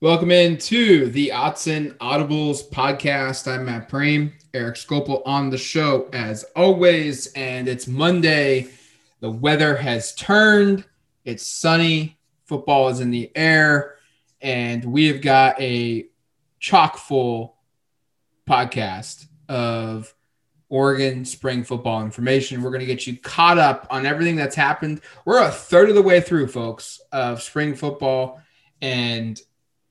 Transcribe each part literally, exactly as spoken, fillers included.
Welcome into the Autzen Audibles podcast. I'm Matt Prame, Eric Scopel on the show as always, and it's Monday. The weather has turned. It's sunny. Football is in the air, and we have got a chock full podcast of Oregon spring football information. We're going to get you caught up on everything that's happened. We're a third of the way through, folks, of spring football, and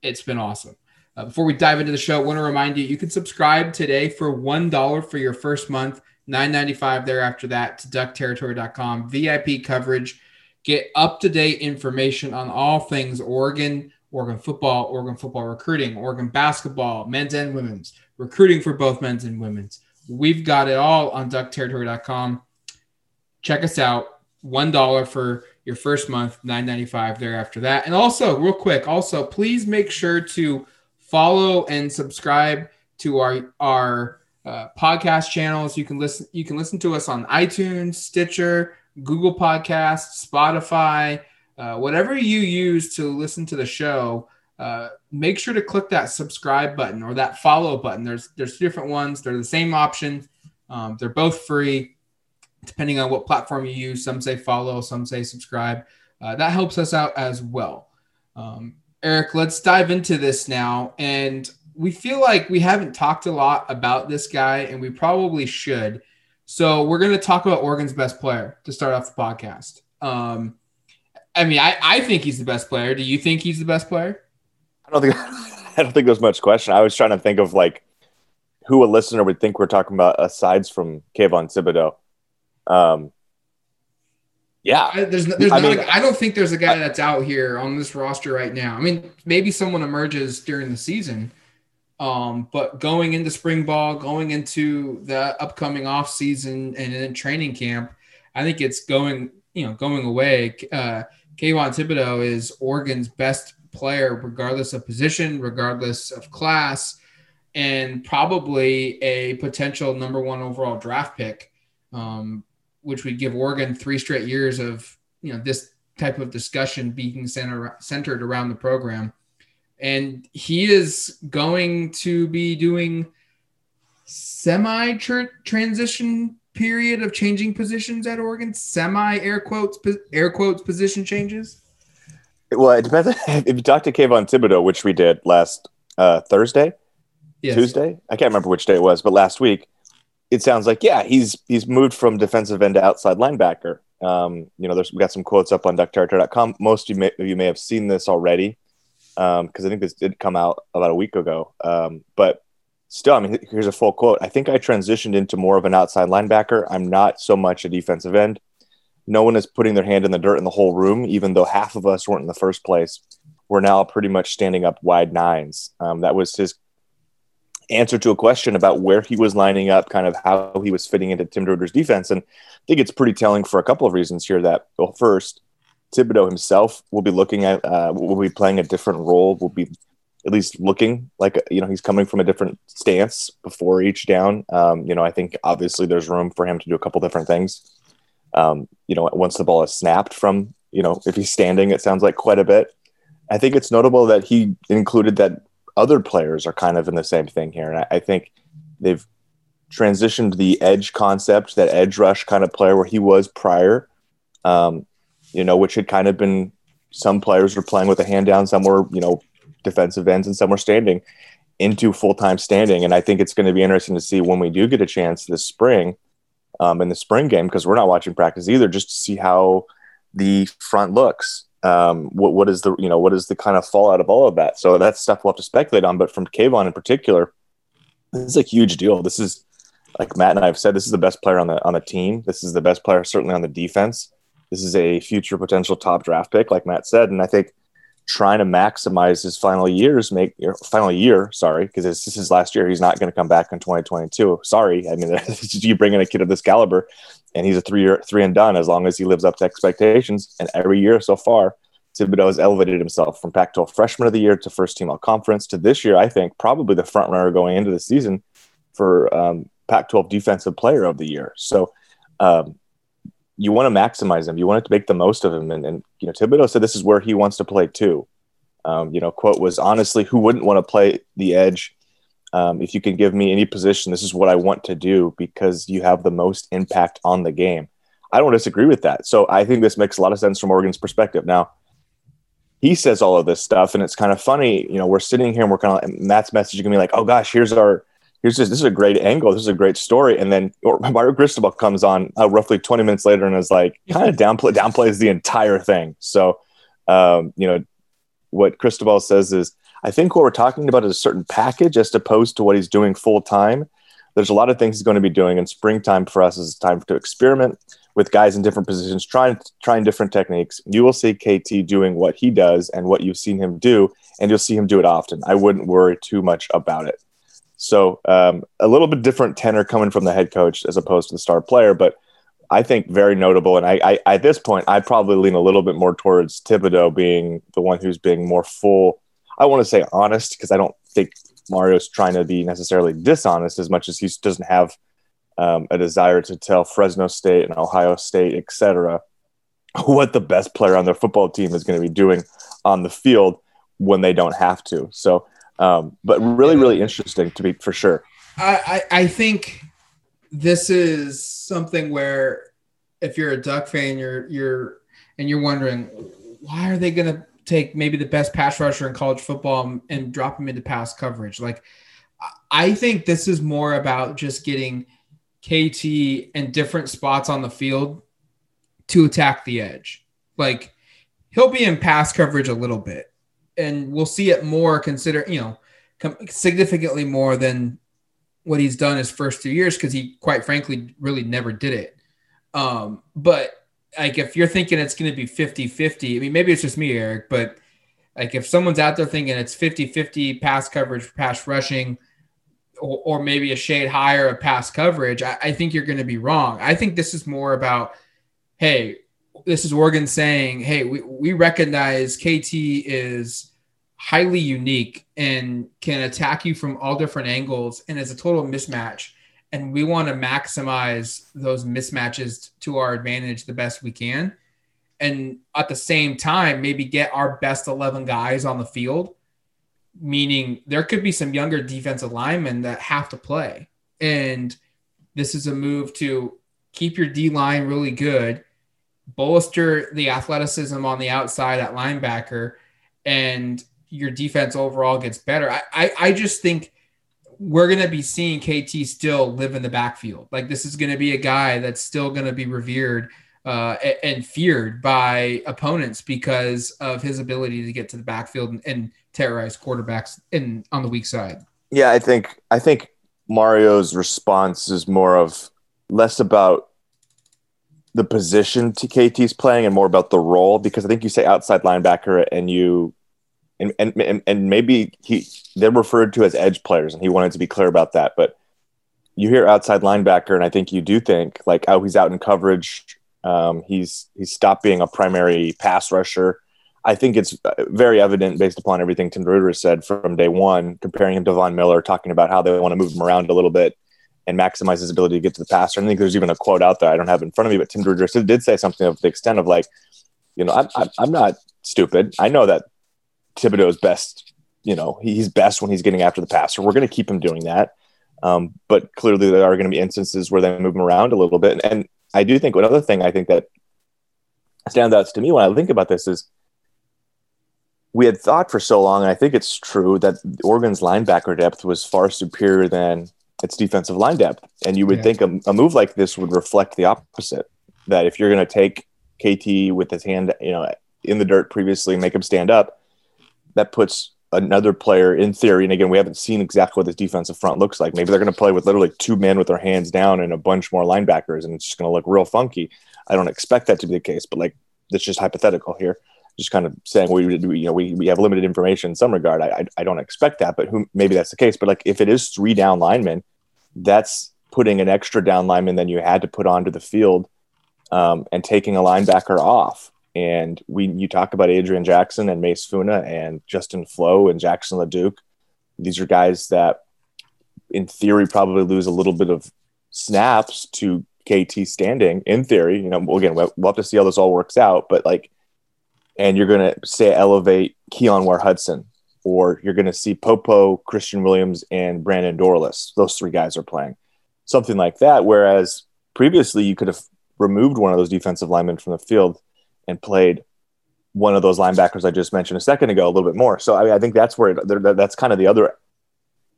it's been awesome. Uh, before we dive into the show, I want to remind you, you can subscribe today for one dollar for your first month, nine ninety-five thereafter that to duck territory dot com. V I P coverage. Get up-to-date information on all things Oregon, Oregon football, Oregon football recruiting, Oregon basketball, men's and women's, recruiting for both men's and women's. We've got it all on duck territory dot com. Check us out. one dollar for your first month, nine ninety-five thereafter that. And also, real quick, also, please make sure to follow and subscribe to our our uh, podcast channels. You can listen you can listen to us on iTunes, Stitcher, Google Podcasts, Spotify, uh, whatever you use to listen to the show. Uh, make sure to click that subscribe button or that follow button. There's there's different ones. They're the same option. Um, they're both free, depending on what platform you use. Some say follow, some say subscribe. Uh, that helps us out as well. Um, Eric, let's dive into this now. And we feel like we haven't talked a lot about this guy, and we probably should. So we're going to talk about Oregon's best player to start off the podcast. Um, I mean, I, I think he's the best player. Do you think he's the best player? I don't think, I don't think there's much question. I was trying to think of like who a listener would think we're talking about aside from Kayvon Thibodeau. Um. Yeah, there's, there's I, not mean, a, I don't think there's a guy I, that's out here on this roster right now. I mean, maybe someone emerges during the season, um, but going into spring ball, going into the upcoming off season, and then training camp, I think it's going, you know, going away. Uh, Kayvon Thibodeau is Oregon's best player, regardless of position, regardless of class, and probably a potential number one overall draft pick. Um, which would give Oregon three straight years of, you know, this type of discussion being center, centered around the program. And he is going to be doing semi-transition period of changing positions at Oregon, semi air quotes, air quotes position changes. Well, it depends. If you talk to Kayvon Thibodeau, which we did last uh, Thursday, yes. Tuesday, I can't remember which day it was, but last week, it sounds like, yeah, he's he's moved from defensive end to outside linebacker. Um, you know, there's we got some quotes up on duck territory dot com. Most of you may, you may have seen this already because um, I think this did come out about a week ago. Um, but still, I mean, here's a full quote. "I think I transitioned into more of an outside linebacker. I'm not so much a defensive end. No one is putting their hand in the dirt in the whole room, even though half of us weren't in the first place. We're now pretty much standing up wide nines." Um, that was his answer to a question about where he was lining up, kind of how he was fitting into Tim DeRuyter's defense. And I think it's pretty telling for a couple of reasons here that, well, first, Thibodeau himself will be looking at, uh, will be playing a different role, will be at least looking like, you know, he's coming from a different stance before each down. Um, you know, I think obviously there's room for him to do a couple different things. Um, you know, once the ball is snapped from, you know, if he's standing, it sounds like quite a bit. I think it's notable that he included that other players are kind of in the same thing here. And I, I think they've transitioned the edge concept, that edge rush kind of player where he was prior, um, you know, which had kind of been some players were playing with a hand down, some were, you know, defensive ends and some were standing, into full-time standing. And I think it's going to be interesting to see when we do get a chance this spring um, in the spring game, because we're not watching practice either, just to see how the front looks. Um, what what is the you know what is the kind of fallout of all of that? So that's stuff we'll have to speculate on. But from Kayvon in particular, this is a huge deal. This is, like Matt and I have said, this is the best player on the on the team. This is the best player certainly on the defense. This is a future potential top draft pick, like Matt said. And I think trying to maximize his final years, make your final year. Sorry, because this is his last year. He's not going to come back in twenty twenty-two. Sorry, I mean, you bring in a kid of this caliber, and he's a three-year, three and done as long as he lives up to expectations. And every year so far, Thibodeau has elevated himself from Pac twelve Freshman of the Year to first-team all-conference to this year, I think, probably the front runner going into the season for um, Pac twelve Defensive Player of the Year. So um, you want to maximize him. You want to make the most of him. And, and you know, Thibodeau said this is where he wants to play too. Um, you know, quote was, honestly, who wouldn't want to play the edge? Um, if you can give me any position, this is what I want to do because you have the most impact on the game. I don't disagree with that. So I think this makes a lot of sense from Oregon's perspective. Now, he says all of this stuff, and it's kind of funny. You know, we're sitting here and we're kind of, and Matt's messaging me like, oh gosh, here's our, here's this, this is a great angle. This is a great story. And then Mario Cristobal comes on uh, roughly twenty minutes later and is like, kind of downplay, downplays the entire thing. So, um, you know, what Cristobal says is, I think what we're talking about is a certain package as opposed to what he's doing full time. There's a lot of things he's going to be doing in springtime for us is time to experiment with guys in different positions, trying trying different techniques. You will see K T doing what he does and what you've seen him do, and you'll see him do it often. I wouldn't worry too much about it. So um, a little bit different tenor coming from the head coach as opposed to the star player, but I think very notable. And I, I at this point, I probably lean a little bit more towards Thibodeau being the one who's being more full. I want to say honest because I don't think Mario's trying to be necessarily dishonest as much as he doesn't have um, a desire to tell Fresno State and Ohio State, et cetera, what the best player on their football team is going to be doing on the field when they don't have to. So, um, but really, really interesting to be for sure. I, I, I think this is something where if you're a Duck fan, you're you're and you're wondering why are they going to take maybe the best pass rusher in college football and drop him into pass coverage. Like, I think this is more about just getting K T in different spots on the field to attack the edge. Like, he'll be in pass coverage a little bit, and we'll see it more consider, you know, significantly more than what he's done his first two years. Cause he quite frankly really never did it. Um, but, like, if you're thinking it's going to be fifty-fifty, I mean, maybe it's just me, Eric, but like if someone's out there thinking it's fifty-fifty pass coverage, pass rushing, or, or maybe a shade higher of pass coverage, I, I think you're going to be wrong. I think this is more about, hey, this is Oregon saying, hey, we, we recognize K T is highly unique and can attack you from all different angles and is a total mismatch. And we want to maximize those mismatches to our advantage the best we can. And at the same time, maybe get our best eleven guys on the field, meaning there could be some younger defensive linemen that have to play. And this is a move to keep your D line really good, bolster the athleticism on the outside at linebacker, and your defense overall gets better. I, I, I just think we're going to be seeing K T still live in the backfield. Like, this is going to be a guy that's still going to be revered uh, and feared by opponents because of his ability to get to the backfield and, and terrorize quarterbacks in on the weak side. Yeah. I think, I think Mario's response is more of less about the position to K T's playing and more about the role, because I think you say outside linebacker and you, And, and and maybe he they're referred to as edge players, and he wanted to be clear about that. But you hear outside linebacker, and I think you do think like, oh, he's out in coverage. Um, he's he's stopped being a primary pass rusher. I think it's very evident based upon everything Tim DeRuyter said from day one, comparing him to Von Miller, talking about how they want to move him around a little bit and maximize his ability to get to the passer. And I think there's even a quote out there I don't have in front of me, but Tim DeRuyter did say something of the extent of like, you know, I'm I'm, I'm not stupid. I know that Thibodeau's best, you know, he's best when he's getting after the passer. We're going to keep him doing that. Um, but clearly there are going to be instances where they move him around a little bit. And, and I do think another thing I think that stands out to me when I think about this is we had thought for so long, and I think it's true, that Oregon's linebacker depth was far superior than its defensive line depth. And you would yeah. think a, a move like this would reflect the opposite, that if you're going to take K T with his hand, you know, in the dirt previously, make him stand up, that puts another player in theory. And again, we haven't seen exactly what this defensive front looks like. Maybe they're going to play with literally two men with their hands down and a bunch more linebackers, and it's just going to look real funky. I don't expect that to be the case, but like, that's just hypothetical here. Just kind of saying we, we you know, we, we have limited information in some regard. I, I, I don't expect that, but who, maybe that's the case. But like, if it is three down linemen, that's putting an extra down lineman than you had to put onto the field um, and taking a linebacker off. And we, you talk about Adrian Jackson and Mase Funa and Justin Flo and Jackson LaDuke. These are guys that, in theory, probably lose a little bit of snaps to K T standing. In theory, you know, again, we'll have to see how this all works out. But like, and you're going to say elevate Keyon Ware-Hudson, or you're going to see Popo, Christian Williams, and Brandon Dorlus. Those three guys are playing. Something like that, whereas previously you could have removed one of those defensive linemen from the field and played one of those linebackers I just mentioned a second ago a little bit more. So I mean, I think that's where it, that's kind of the other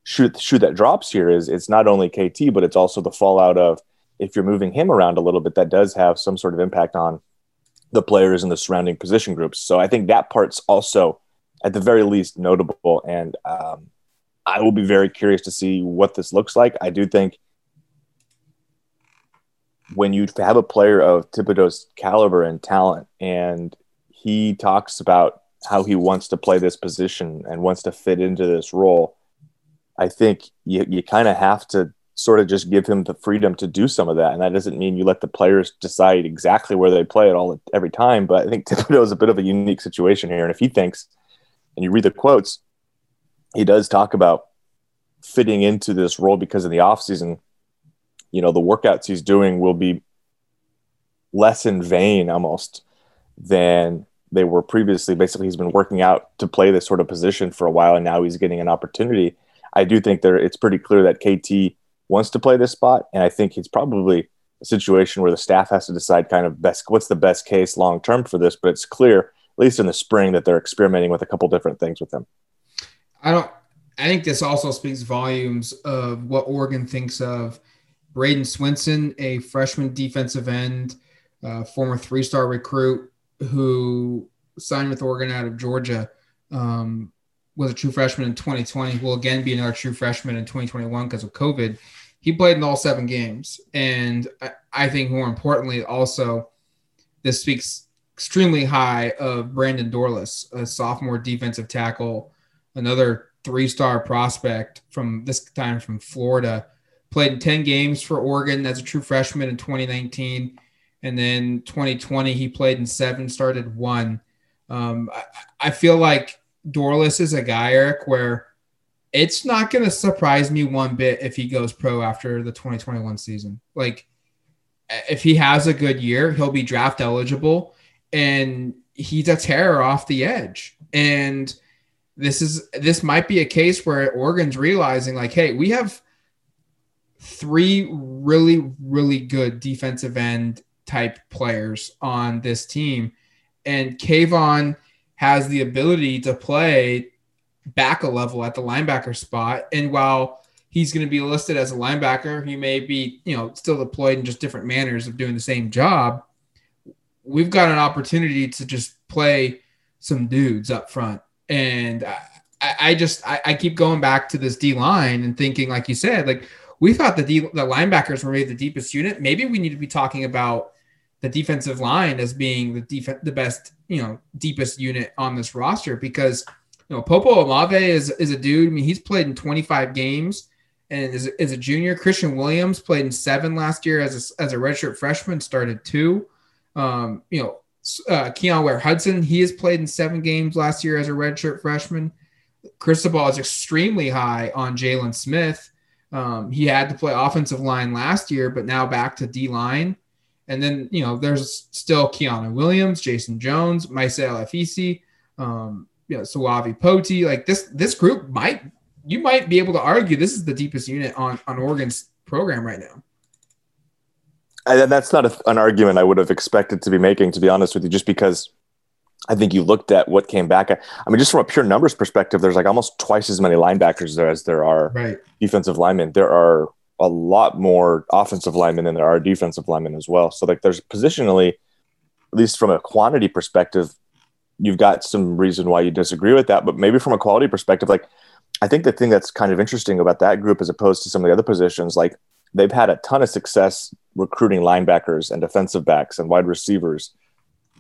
shoe, shoe that drops here is it's not only K T, but it's also the fallout of if you're moving him around a little bit, that does have some sort of impact on the players in the surrounding position groups. So I think that part's also at the very least notable. And um, I will be very curious to see what this looks like. I do think when you have a player of Thibodeau's caliber and talent, and he talks about how he wants to play this position and wants to fit into this role, I think you, you kind of have to sort of just give him the freedom to do some of that. And that doesn't mean you let the players decide exactly where they play it all every time. But I think Thibodeau is a bit of a unique situation here. And if he thinks, and you read the quotes, he does talk about fitting into this role because in the offseason, you know, the workouts he's doing will be less in vain almost than they were previously. Basically, he's been working out to play this sort of position for a while, and now he's getting an opportunity. I do think there it's pretty clear that K T wants to play this spot, and I think it's probably a situation where the staff has to decide kind of best what's the best case long term for this, but it's clear, at least in the spring, that they're experimenting with a couple different things with him. I don't I think this also speaks volumes of what Oregon thinks of Braden Swinson, a freshman defensive end, uh, former three-star recruit who signed with Oregon out of Georgia, um, was a true freshman in twenty twenty, will again be another true freshman in twenty twenty-one because of COVID. He played in all seven games. And I, I think more importantly, also, this speaks extremely high of Brandon Dorlus, a sophomore defensive tackle, another three-star prospect from this time from Florida. Played in ten games for Oregon as a true freshman in twenty nineteen. And then twenty twenty, he played in seven, started one. Um, I, I feel like Dorlus is a guy, Eric, where it's not going to surprise me one bit if he goes pro after the twenty twenty-one season. Like, if he has a good year, he'll be draft eligible. And he's a terror off the edge. And this is this might be a case where Oregon's realizing, like, hey, we have – three really, really good defensive end type players on this team. And Kayvon has the ability to play back a level at the linebacker spot. And while he's going to be listed as a linebacker, he may be, you know, still deployed in just different manners of doing the same job. We've got an opportunity to just play some dudes up front. And I, I just, I, I keep going back to this D line and thinking, like you said, like, we thought the D, the linebackers were maybe the deepest unit. Maybe we need to be talking about the defensive line as being the def- the best, you know, deepest unit on this roster because, you know, Popo Aumavae is is a dude. I mean, he's played in twenty-five games and is, is a junior. Christian Williams played in seven last year as a, as a redshirt freshman, started two. Um, you know, uh, Keyon Ware-Hudson, he has played in seven games last year as a redshirt freshman. Cristobal is extremely high on Jaylin Smith. Um, he had to play offensive line last year, but now back to D line. And then, you know, there's still Keanu Williams, Jason Jones, Mykael Wright, um, you know, Suave Poti. Like this, this group might, you might be able to argue this is the deepest unit on, on Oregon's program right now. And that's not a, an argument I would have expected to be making, to be honest with you, just because I think you looked at what came back. I mean, just from a pure numbers perspective, there's like almost twice as many linebackers there as there are right. defensive linemen. There are a lot more offensive linemen than there are defensive linemen as well. So like there's positionally, at least from a quantity perspective, you've got some reason why you disagree with that. But maybe from a quality perspective, like I think the thing that's kind of interesting about that group as opposed to some of the other positions, like they've had a ton of success recruiting linebackers and defensive backs and wide receivers.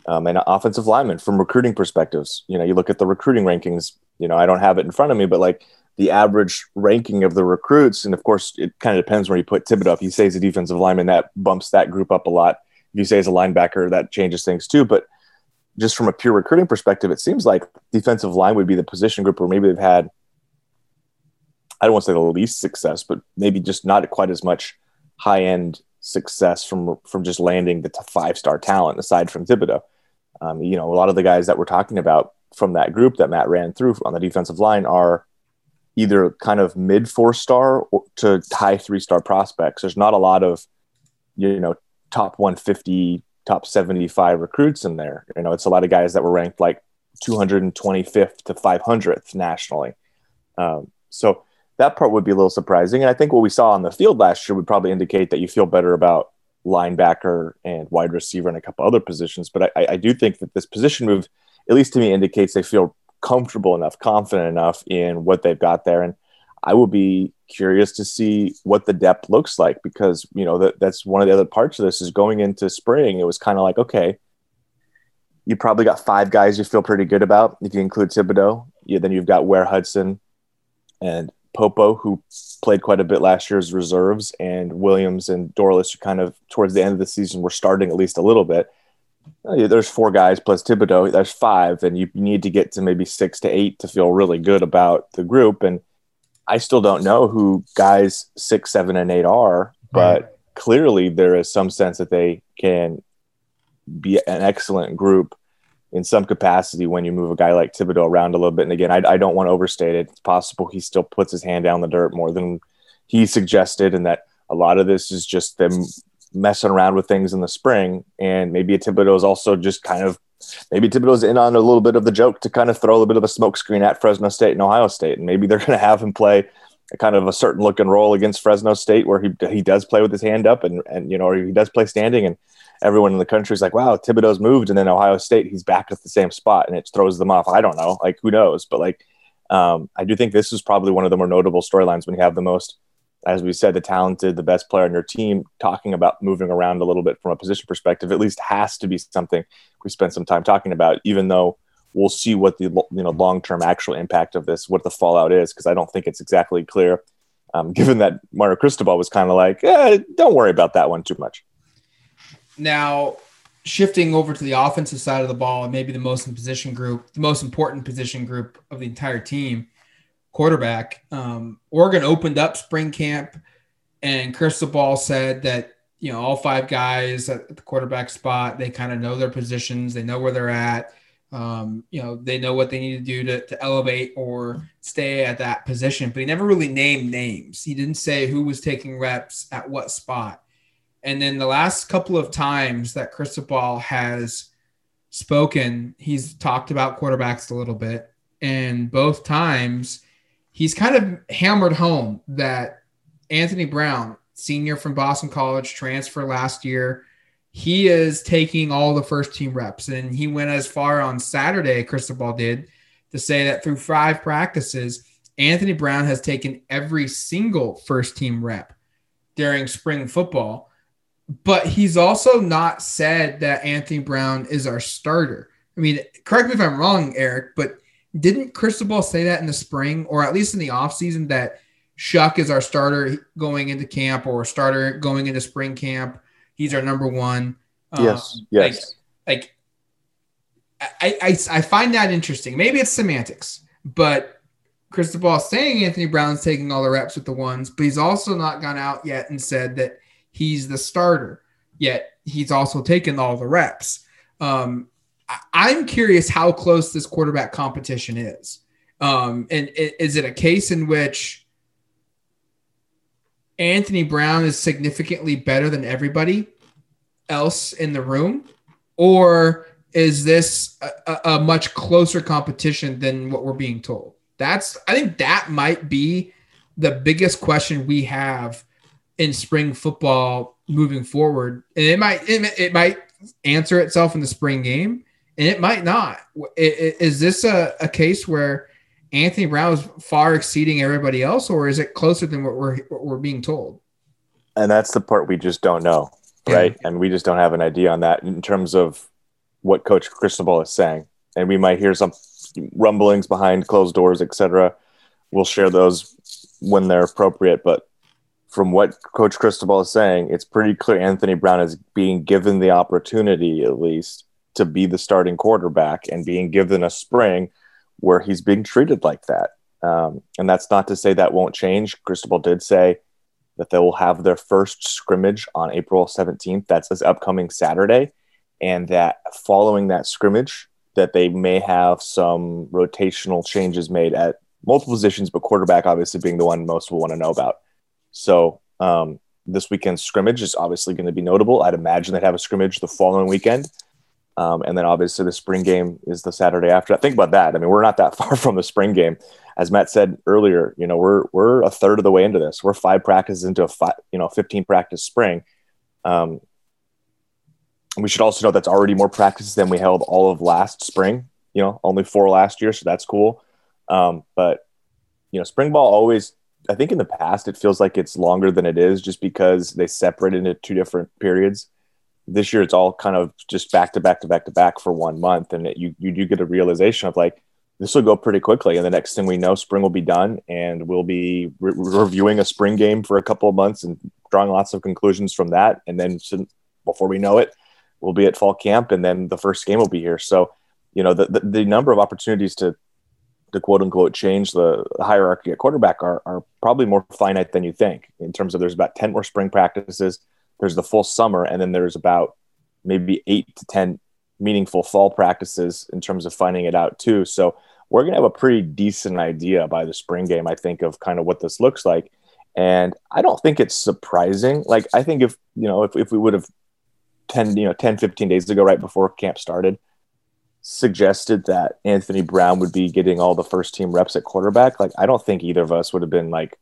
Um, and offensive linemen from recruiting perspectives. You know, you look at the recruiting rankings, you know, I don't have it in front of me, but like the average ranking of the recruits. And of course, it kind of depends where you put Thibodeau. If you say he's a defensive lineman, that bumps that group up a lot. If you say he's a linebacker, that changes things too. But just from a pure recruiting perspective, it seems like defensive line would be the position group where maybe they've had, I don't want to say the least success, but maybe just not quite as much high end success from, from just landing the five-star talent aside from Thibodeau. Um, you know, a lot of the guys that we're talking about from that group that Matt ran through on the defensive line are either kind of mid four-star to high three-star prospects. There's not a lot of, you know, top one fifty, top seventy-five recruits in there. You know, it's a lot of guys that were ranked like two hundred twenty-fifth to five hundredth nationally. Um, so that part would be a little surprising. And I think what we saw on the field last year would probably indicate that you feel better about linebacker and wide receiver and a couple other positions. But I, I do think that this position move, at least to me, indicates they feel comfortable enough, confident enough in what they've got there. And I will be curious to see what the depth looks like, because, you know, that that's one of the other parts of this is going into spring. It was kind of like, okay, you probably got five guys you feel pretty good about. If you include Thibodeau, you, then you've got Ware-Hudson and Popo, who played quite a bit last year's reserves, and Williams and Dorlus, who kind of towards the end of the season were starting at least a little bit. There's four guys plus Thibodeau. There's five, and you need to get to maybe six to eight to feel really good about the group. And I still don't know who guys six, seven, and eight are, but right. Clearly there is some sense that they can be an excellent group in some capacity when you move a guy like Thibodeau around a little bit. And again, I, I don't want to overstate it. It's possible he still puts his hand down the dirt more than he suggested, and that a lot of this is just them messing around with things in the spring. And maybe a Thibodeau is also just kind of, maybe Thibodeau's in on a little bit of the joke to kind of throw a little bit of a smokescreen at Fresno State and Ohio State. And maybe they're going to have him play a kind of a certain look and roll against Fresno State where he he does play with his hand up and, and you know, or he does play standing, and everyone in the country is like, wow, Thibodeau's moved. And then Ohio State, he's back at the same spot, and it throws them off. I don't know. Like, who knows? But like, um, I do think this is probably one of the more notable storylines when you have the most, as we said, the talented, the best player on your team talking about moving around a little bit from a position perspective. At least has to be something we spend some time talking about, even though we'll see what the you know long-term actual impact of this, what the fallout is, because I don't think it's exactly clear, um, given that Mario Cristobal was kind of like, eh, don't worry about that one too much. Now, shifting over to the offensive side of the ball, and maybe the most in position group, the most important position group of the entire team, quarterback. Um, Oregon opened up spring camp, and Cristobal said that, you know, all five guys at the quarterback spot, they kind of know their positions. They know where they're at. Um, you know, they know what they need to do to, to elevate or stay at that position, but he never really named names. He didn't say who was taking reps at what spot. And then the last couple of times that Cristobal has spoken, he's talked about quarterbacks a little bit. And both times he's kind of hammered home that Anthony Brown, senior from Boston College, transfer last year, he is taking all the first team reps. And he went as far on Saturday, Cristobal did, to say that through five practices, Anthony Brown has taken every single first team rep during spring football. But he's also not said that Anthony Brown is our starter. I mean, correct me if I'm wrong, Eric, but didn't Cristobal say that in the spring, or at least in the offseason, that Shuck is our starter going into camp, or starter going into spring camp? He's our number one. Yes, um, yes. Like, like I, I, I find that interesting. Maybe it's semantics, but Cristobal saying Anthony Brown's taking all the reps with the ones, but he's also not gone out yet and said that he's the starter, yet he's also taken all the reps. Um, I- I'm curious how close this quarterback competition is. Um, and it- is it a case in which Anthony Brown is significantly better than everybody else in the room? Or is this a, a much closer competition than what we're being told? That's, I think that might be the biggest question we have in spring football moving forward. And it might, it might answer itself in the spring game, and it might not. Is this a, a case where Anthony Brown is far exceeding everybody else, or is it closer than what we're, what we're being told? And that's the part we just don't know. Right. Yeah. And we just don't have an idea on that in terms of what Coach Cristobal is saying. And we might hear some rumblings behind closed doors, et cetera. We'll share those when they're appropriate, but from what Coach Cristobal is saying, it's pretty clear Anthony Brown is being given the opportunity, at least, to be the starting quarterback, and being given a spring where he's being treated like that. Um, and that's not to say that won't change. Cristobal did say that they will have their first scrimmage on April seventeenth. That's this upcoming Saturday. and that following that scrimmage, that they may have some rotational changes made at multiple positions, but quarterback obviously being the one most will want to know about. So um, this weekend's scrimmage is obviously going to be notable. I'd imagine they'd have a scrimmage the following weekend. Um, and then obviously the spring game is the Saturday after. Think about that. I mean, we're not that far from the spring game. As Matt said earlier, you know, we're we're a third of the way into this. We're five practices into a five, you know, fifteen practice spring. Um, we should also know that's already more practices than we held all of last spring. You know, only four last year, so that's cool. Um, but you know, spring ball always. I think in the past it feels like it's longer than it is, just because they separate into two different periods. This year, it's all kind of just back to back to back to back for one month, and it, you you do get a realization of like, this will go pretty quickly. And the next thing we know, spring will be done, and we'll be re- reviewing a spring game for a couple of months and drawing lots of conclusions from that. And then before we know it, we'll be at fall camp, and then the first game will be here. So, you know, the, the, the number of opportunities to, to quote unquote, change the hierarchy at quarterback are, are probably more finite than you think, in terms of there's about ten more spring practices, there's the full summer, and then there's about maybe eight to ten meaningful fall practices in terms of finding it out too. So we're going to have a pretty decent idea by the spring game, I think, of kind of what this looks like. And I don't think it's surprising. Like, I think if, you know, if, if we would have ten, you know, ten, fifteen days ago, right before camp started, suggested that Anthony Brown would be getting all the first team reps at quarterback, like, I don't think either of us would have been like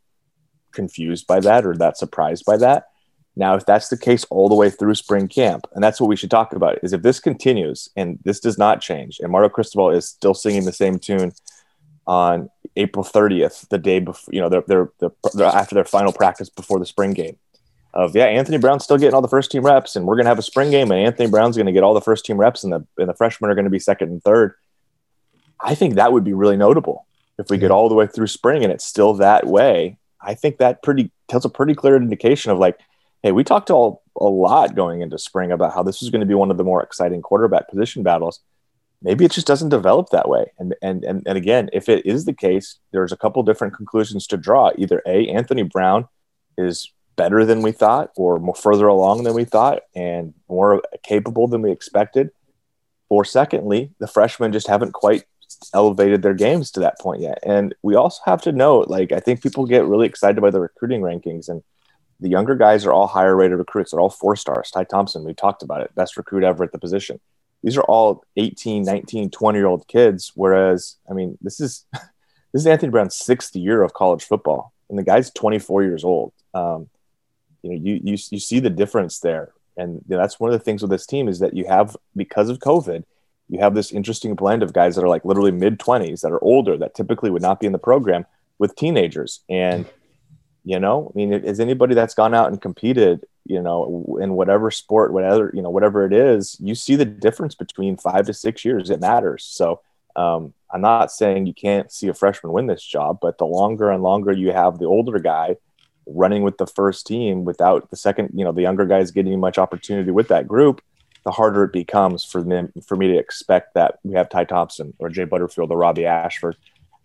confused by that or that surprised by that. Now, if that's the case all the way through spring camp, and that's what we should talk about, is if this continues and this does not change, and Mario Cristobal is still singing the same tune on April thirtieth, the day before, you know, they're, they're, they're after their final practice before the spring game, of, yeah, Anthony Brown's still getting all the first team reps, and we're going to have a spring game, and Anthony Brown's going to get all the first team reps, and the, and the freshmen are going to be second and third. I think that would be really notable if we get all the way through spring and it's still that way. I think that pretty tells a pretty clear indication of like, hey, we talked all, a lot going into spring about how this was going to be one of the more exciting quarterback position battles. Maybe it just doesn't develop that way. And and and, and again, if it is the case, there's a couple different conclusions to draw. Either A, Anthony Brown is better than we thought, or more further along than we thought, and more capable than we expected. Or secondly, the freshmen just haven't quite elevated their games to that point yet. And we also have to note, like, I think people get really excited by the recruiting rankings, and the younger guys are all higher rated recruits. They're all four stars. Ty Thompson, we talked about it, best recruit ever at the position. These are all eighteen, nineteen, twenty year old kids. Whereas, I mean, this is, this is Anthony Brown's sixth year of college football, and the guy's twenty-four years old. Um, you know, you, you, you see the difference there. And you know, that's one of the things with this team, is that you have, because of COVID, you have this interesting blend of guys that are like literally mid twenties, that are older, that typically would not be in the program, with teenagers. And, you know, I mean, is anybody that's gone out and competed, you know, in whatever sport, whatever, you know, whatever it is, you see the difference between five to six years. It matters. So um, I'm not saying you can't see a freshman win this job, but the longer and longer you have the older guy running with the first team without the second, you know, the younger guys getting much opportunity with that group, the harder it becomes for them, for me to expect that we have Ty Thompson or Jay Butterfield or Robbie Ashford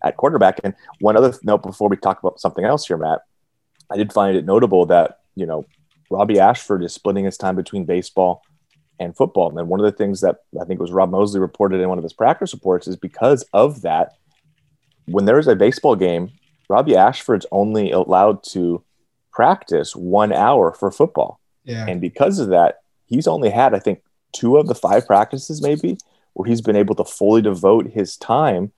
at quarterback. And one other note before we talk about something else here, Matt, I did find it notable that, you know, Robbie Ashford is splitting his time between baseball and football. And then one of the things that I think it was Rob Mosley reported in one of his practice reports is, because of that, when there is a baseball game, Robbie Ashford's only allowed to practice one hour for football. Yeah. And because of that, he's only had, I think, two of the five practices maybe where he's been able to fully devote his time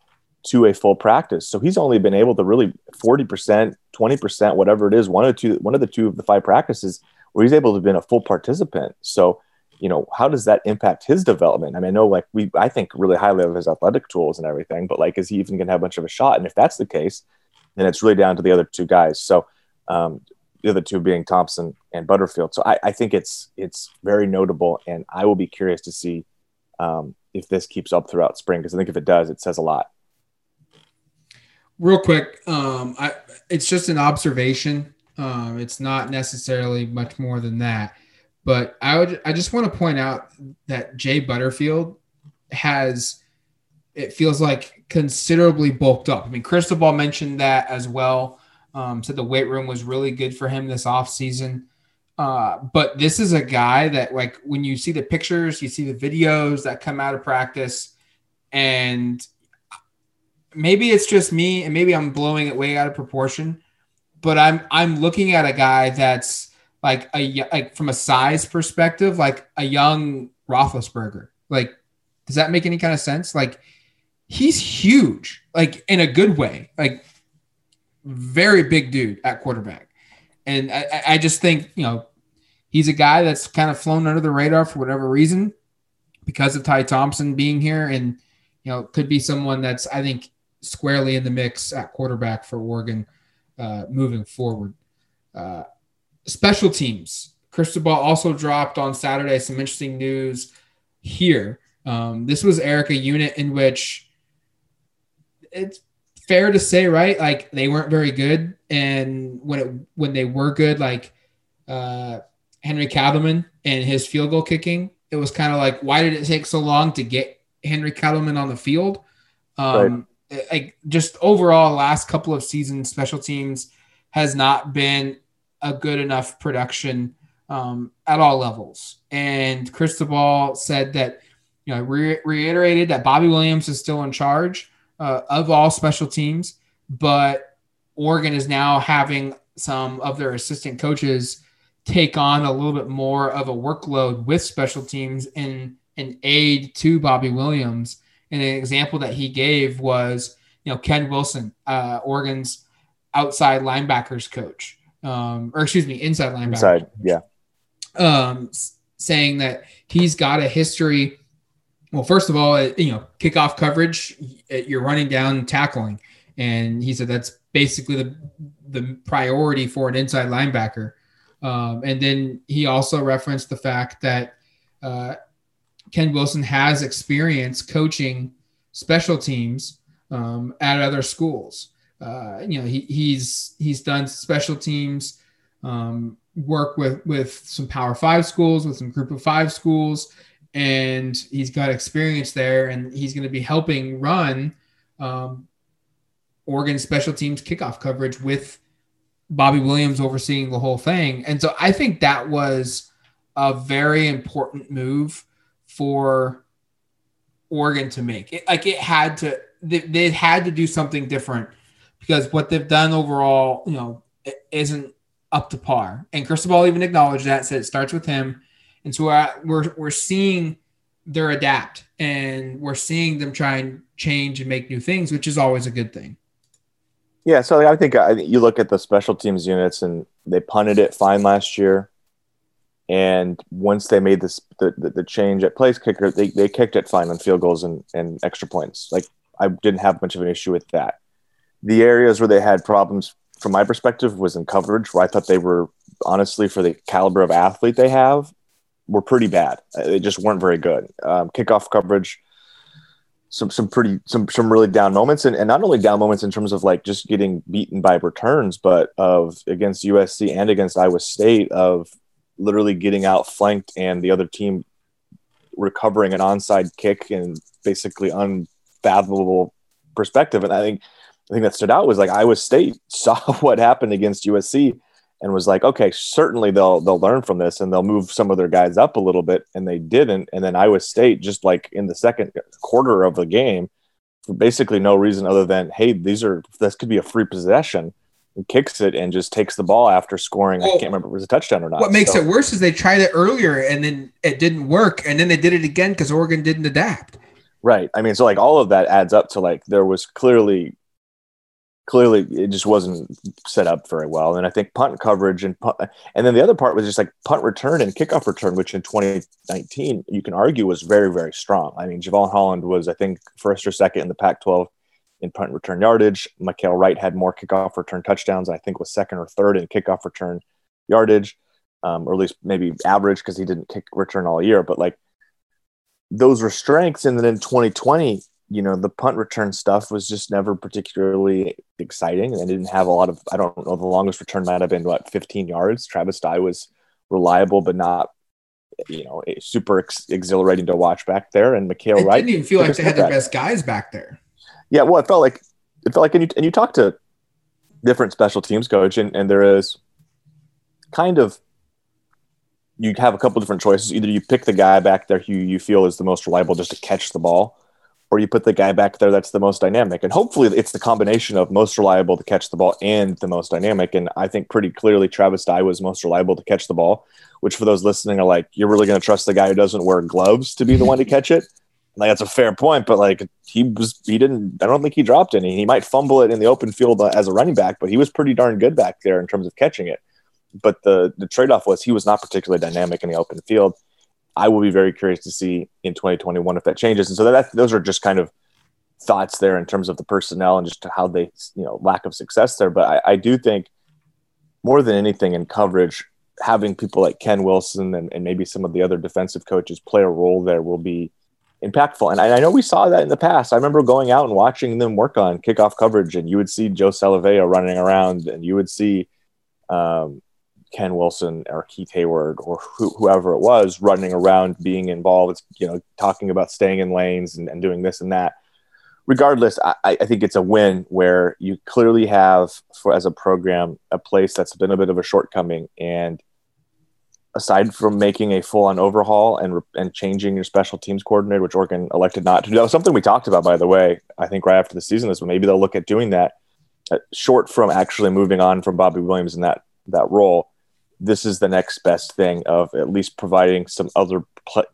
to a full practice. So he's only been able to really forty percent, twenty percent, whatever it is, one of two, one of the two of the five practices where he's able to have been a full participant. So, you know, how does that impact his development? I mean, I know, like, we, I think really highly of his athletic tools and everything, but like, is he even going to have much of a shot? And if that's the case, then it's really down to the other two guys. So um, the other two being Thompson and Butterfield. So I, I think it's, it's very notable, and I will be curious to see um, if this keeps up throughout spring. Cause I think if it does, it says a lot. Real quick, um, I, it's just an observation. Um, it's not necessarily much more than that, but I would, I just want to point out that Jay Butterfield has, it feels like, considerably bulked up. I mean, Cristobal mentioned that as well. Um, said the weight room was really good for him this offseason. Uh, but this is a guy that, like, when you see the pictures, you see the videos that come out of practice, and maybe it's just me and maybe I'm blowing it way out of proportion, but I'm, I'm looking at a guy that's like a, like from a size perspective, like a young Roethlisberger. Like, does that make any kind of sense? Like, he's huge, like in a good way, like very big dude at quarterback. And I, I just think, you know, he's a guy that's kind of flown under the radar for whatever reason because of Ty Thompson being here, and, you know, could be someone that's, I think, squarely in the mix at quarterback for Oregon uh, moving forward. Uh, special teams. Cristobal also dropped on Saturday some interesting news here. Um, this was, Eric, a unit in which it's fair to say, right, like they weren't very good. And when it, when they were good, like uh, Henry Cattleman and his field goal kicking, it was kind of like, why did it take so long to get Henry Cattleman on the field? Um, right. Like, just overall, last couple of seasons, special teams has not been a good enough production um, at all levels. And Cristobal said that, you know, re- reiterated that Bobby Williams is still in charge uh, of all special teams, but Oregon is now having some of their assistant coaches take on a little bit more of a workload with special teams and an aid to Bobby Williams. And an example that he gave was, you know, Ken Wilson, uh, Oregon's outside linebackers coach, um, or excuse me, inside linebackers. Inside, yeah. Um, saying that he's got a history. Well, first of all, you know, kickoff coverage, you're running down tackling. And he said that's basically the the priority for an inside linebacker. Um, and then he also referenced the fact that uh, Ken Wilson has experience coaching special teams um, at other schools. Uh, you know, he, he's he's done special teams um, work with, with some Power Five schools, with some Group of Five schools, and he's got experience there, and he's going to be helping run um, – Oregon special teams kickoff coverage with Bobby Williams overseeing the whole thing. And so I think that was a very important move for Oregon to make. It, like it had to, they, they had to do something different because what they've done overall, you know, isn't up to par. And Cristobal even acknowledged that, said it starts with him. And so I, we're, we're seeing their adapt, and we're seeing them try and change and make new things, which is always a good thing. Yeah, so I think I think you look at the special teams units, and they punted it fine last year. And once they made this the, the, the change at place kicker, they, they kicked it fine on field goals and, and extra points. Like, I didn't have much of an issue with that. The areas where they had problems, from my perspective, was in coverage, where I thought they were, honestly, for the caliber of athlete they have, were pretty bad. They just weren't very good. Um, kickoff coverage, some some pretty some some really down moments, and, and not only down moments in terms of like just getting beaten by returns, but of against U S C and against Iowa State, of literally getting outflanked and the other team recovering an onside kick in basically unfathomable perspective. And I think I think that stood out was like Iowa State saw what happened against U S C and was like, okay, certainly they'll they'll learn from this and they'll move some of their guys up a little bit, and they didn't. And then Iowa State, just like in the second quarter of the game, for basically no reason other than, hey, these are this could be a free possession, and kicks it and just takes the ball after scoring. Well, I can't remember if it was a touchdown or not. What makes so. it worse is they tried it earlier and then it didn't work, and then they did it again because Oregon didn't adapt. Right. I mean, so like all of that adds up to like there was clearly. Clearly, it just wasn't set up very well. And I think punt coverage and punt, and then the other part was just like punt return and kickoff return, which in twenty nineteen, you can argue was very, very strong. I mean, Javon Holland was, I think, first or second in the Pac twelve in punt return yardage. Mykael Wright had more kickoff return touchdowns, and I think was second or third in kickoff return yardage, um, or at least maybe average because he didn't kick return all year. But like those were strengths. And then in twenty twenty, you know, the punt return stuff was just never particularly exciting. They didn't have a lot of, I don't know, the longest return might have been, what, fifteen yards. Travis Dye was reliable, but not, you know, super ex- exhilarating to watch back there. And Mykael Wright didn't even feel like they had their best guys back there. Yeah, well, it felt like, it felt like, and you, and you talk to different special teams coach, and, and there is kind of you have a couple different choices. Either you pick the guy back there who you feel is the most reliable just to catch the ball, or you put the guy back there that's the most dynamic. And hopefully it's the combination of most reliable to catch the ball and the most dynamic. And I think pretty clearly Travis Dye was most reliable to catch the ball, which for those listening are like, you're really going to trust the guy who doesn't wear gloves to be the one to catch it? Like, that's a fair point, but like he was, he didn't, I don't think he dropped any. He might fumble it in the open field uh, as a running back, but he was pretty darn good back there in terms of catching it. But the, the trade-off was he was not particularly dynamic in the open field. I will be very curious to see in twenty twenty-one if that changes. And so that those are just kind of thoughts there in terms of the personnel and just how they, you know, lack of success there. But I, I do think more than anything in coverage, having people like Ken Wilson and, and maybe some of the other defensive coaches play a role there will be impactful. And I know we saw that in the past. I remember going out and watching them work on kickoff coverage, and you would see Joe Salavea running around, and you would see um, Ken Wilson or Keith Hayward or wh- whoever it was running around, being involved, you know, talking about staying in lanes and, and doing this and that. Regardless, I, I think it's a win where you clearly have, for as a program, a place that's been a bit of a shortcoming. And aside from making a full-on overhaul and and changing your special teams coordinator, which Oregon elected not to do. That was something we talked about, by the way, I think right after the season this, but maybe they'll look at doing that. Uh, short from actually moving on from Bobby Williams in that that role, this is the next best thing of at least providing some other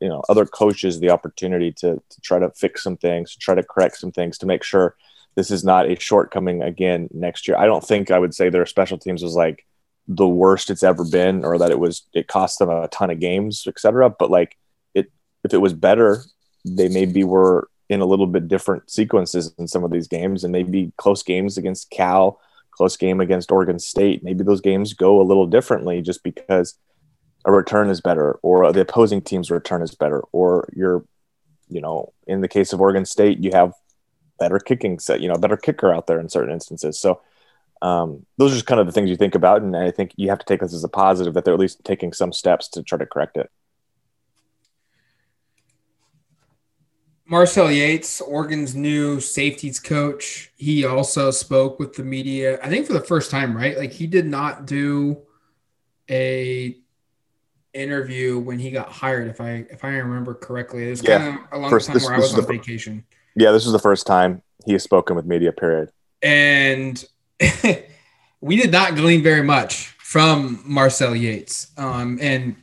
you know other coaches the opportunity to to try to fix some things, try to correct some things, to make sure this is not a shortcoming again next year. I don't think I would say their special teams was like the worst it's ever been, or that it was, it cost them a ton of games, et cetera. But like it, if it was better, they maybe were in a little bit different sequences in some of these games, and maybe close games against Cal, close game against Oregon State. Maybe those games go a little differently just because a return is better, or the opposing team's return is better, or you're, you know, in the case of Oregon State, you have better kicking set, you know, better kicker out there in certain instances. So, Um, those are just kind of the things you think about, and I think you have to take this as a positive that they're at least taking some steps to try to correct it. Marcel Yates, Oregon's new safeties coach, he also spoke with the media, I think for the first time, right? Like he did not do a interview when he got hired, if I if I remember correctly. It was yeah. kind of a long first, time this, where this I was on vacation. Fir- yeah, this was the first time he has spoken with media, period. And we did not glean very much from Marcel Yates. Um, and